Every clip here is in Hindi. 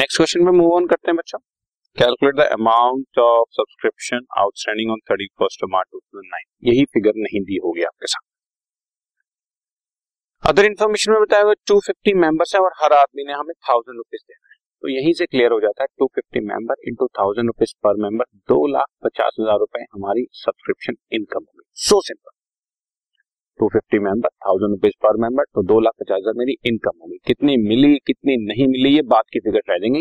नेक्स्ट क्वेश्चन पे मूव ऑन करते हैं बच्चों. Calculate the amount of subscription outstanding on 31st March 2009. यही फिगर नहीं दी होगी आपके साथ. अदर इन्फॉर्मेशन में बताया हुआ 250 मेंबर्स हैं और हर आदमी ने हमें 1000 रुपीज देना है. तो यहीं से क्लियर हो जाता है 250 मेंबर इंटू 1000 रुपीज पर मेंबर 2,50,000 रुपए हमारी सब्सक्रिप्शन इनकम होगी. सो सिंपल 250 मेंबर 1000 रुपीज पर मेंबर तो 2,50,000 मेरी इनकम होगी. कितनी मिली कितनी नहीं मिली ये बात की फिगर रहेगी,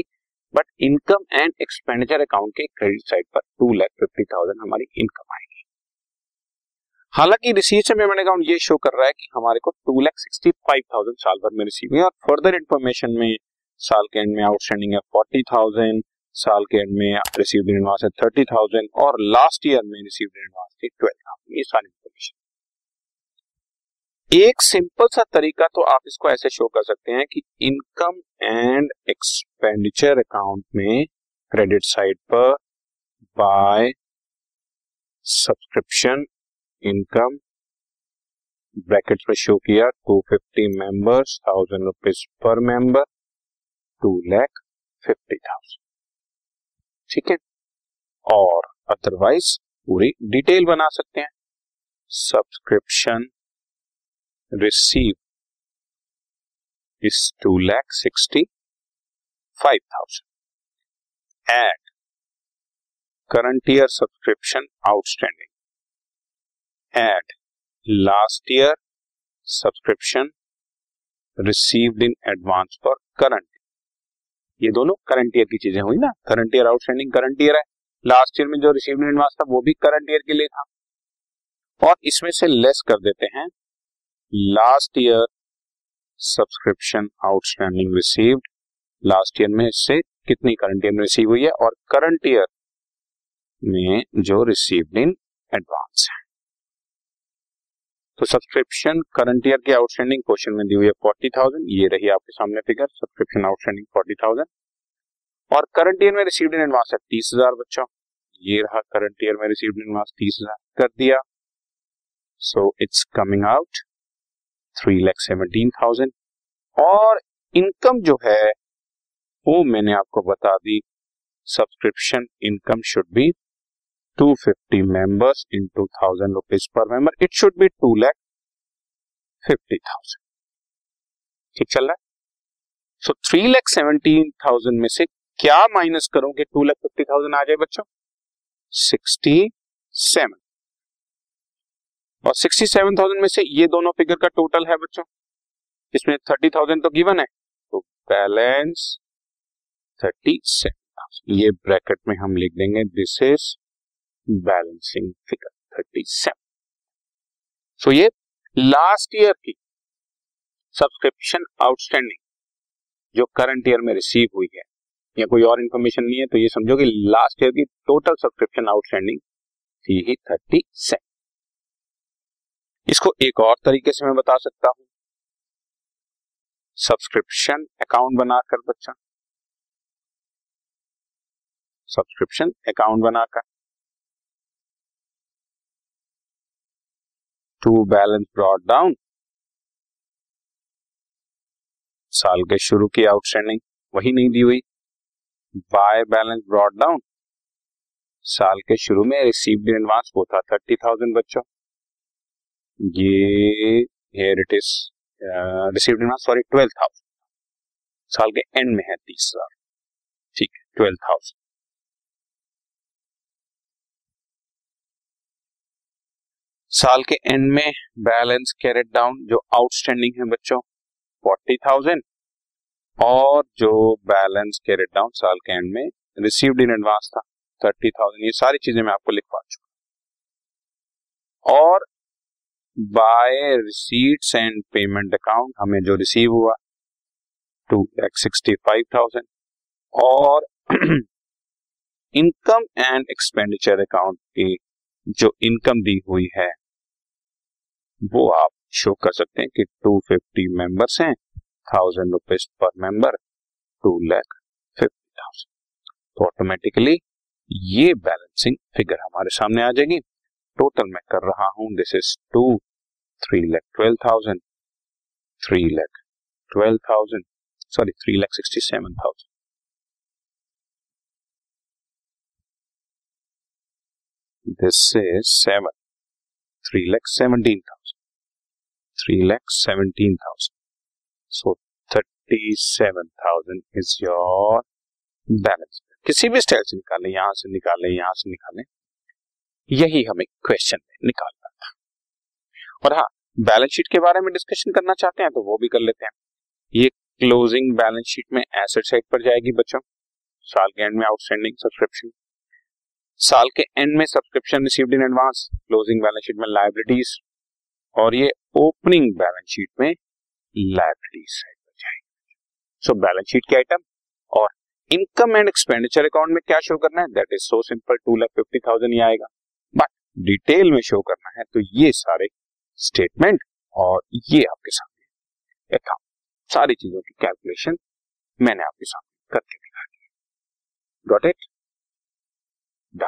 but income and expenditure account के क्रेडिट साइड पर 2,50,000 हमारी इनकम आएगी. हालांकि रिसीव्ड पेमेंट अकाउंट ये शो कर रहा है कि हमारे को 2,65,000 साल भर में रिसीव हुई और फर्दर इन्फॉर्मेशन में साल के एंड में आउटस्टैंडिंग है 40,000, साल के एंड में रिसीव्ड एडवांस है 30,000 और लास्ट ईयर में रिसीव्ड एडवांस थी 12,000. ये सारी इन्फॉर्मेशन. एक सिंपल सा तरीका तो आप इसको ऐसे शो कर सकते हैं कि इनकम एंड एक्सपेंडिचर अकाउंट में क्रेडिट साइड पर बाय सब्सक्रिप्शन इनकम ब्रैकेट्स में शो किया 250 मेंबर्स 1000 रुपीज पर मेंबर 2,50,000. ठीक है. और अदरवाइज पूरी डिटेल बना सकते हैं subscription receive is 2,65,000 at current year subscription outstanding at last year subscription received in advance for current. ये दोनों करंट ईयर की चीजें हुई ना. Current year outstanding current year है, लास्ट ईयर में जो रिसीव्ड इन एडवांस था वो भी करंट ईयर के लिए था. और इसमें से लेस कर देते हैं last year subscription outstanding received. Last year में इससे कितनी करंट ईयर में रिसीव हुई है और करंट ईयर में जो रिसीव्ड इन एडवांस है. तो सब्सक्रिप्शन करंट ईयर के आउटस्टैंडिंग क्वेश्चन में दी हुई है 40,000. ये रही आपके सामने फिगर सब्सक्रिप्शन आउटस्टैंडिंग 40,000 और करंट ईयर में रिसीव्ड इन एडवांस है 30,000. बच्चों ये रहा करंट ईयर में रिसीव्ड इन एडवांस 30,000 कर दिया. सो इट्स कमिंग आउट 3,17,000 और इनकम जो है वो मैंने आपको बता दी. Subscription income should be 250 members into 1,000 rupees पर मेंबर. It should be 2,50,000. ठीक चल रहा है. सो 3,17,000 में से क्या माइनस करूं कि 2,50,000 आ जाए बच्चों. 67 और 67,000 में से ये दोनों फिगर का टोटल है बच्चों. इसमें 30,000 तो गिवन है तो बैलेंस 37,000. ये ब्रैकेट में हम लिख देंगे this is balancing figure 37. So ये लास्ट ईयर की सब्सक्रिप्शन आउटस्टैंडिंग जो करंट ईयर में रिसीव हुई है या कोई और इन्फॉर्मेशन नहीं है तो ये समझो कि लास्ट ईयर की टोटल सब्सक्रिप्शन आउटस्टैंडिंग थी ही 37. इसको एक और तरीके से मैं बता सकता हूं सब्सक्रिप्शन अकाउंट बनाकर बच्चा सब्सक्रिप्शन अकाउंट बनाकर टू बैलेंस ब्रॉट डाउन साल के शुरू की आउटस्टैंडिंग वही नहीं दी हुई बाय बैलेंस ब्रॉट डाउन साल के शुरू में रिसीव्ड इन एडवांस वो था 30,000. बच्चों ये here it is, received in 12,000 साल के एंड में है 30,000. ठीक है 12,000. साल के एंड में बैलेंस कैरेट डाउन जो आउटस्टैंडिंग है बच्चों 40,000 और जो बैलेंस कैरेट डाउन साल के एंड में रिसीव्ड इन एडवांस था 30,000. ये सारी चीजें मैं आपको लिखवा चुका और by receipts and payment account हमें जो रिसीव हुआ 2,65,000 और इनकम एंड एक्सपेंडिचर अकाउंट की जो इनकम दी हुई है वो आप शो कर सकते हैं कि 250 मेंबर्स हैं 1,000 रुपीज पर मेंबर 2,50,000. तो ऑटोमेटिकली ये बैलेंसिंग फिगर हमारे सामने आ जाएगी. टोटल मैं कर रहा हूं this is 3,67,000 this is 7 3,17,000 so 37,000 is your balance. किसी भी स्टाइल से निकालें, यहां से निकालें, यही हमें क्वेश्चन में निकालना था। और हाँ, बैलेंस शीट के बारे में डिस्कशन करना चाहते हैं तो वो भी कर लेते हैं। ये क्लोजिंग बैलेंस शीट में एसेट साइड पर जाएगी बच्चों। साल के एंड में आउटस्टैंडिंग सब्सक्रिप्शन, साल के एंड में subscription received in advance, closing balance sheet में लायबिलिटीज, और ये ओपनिंग बैलेंस शीट में लायबिलिटीज साइड पर जाएगी। सो बैलेंस शीट के आइटम और इनकम एंड एक्सपेंडिचर अकाउंट में क्या शो करना है, दैट इज सो सिंपल 2,50,000 ही आएगा, बट डिटेल में शो करना है तो ये सारे स्टेटमेंट और ये आपके सामने अकाउंट, सारी चीजों की कैलकुलेशन मैंने आपके सामने करके दिखा दी। Got it? डन।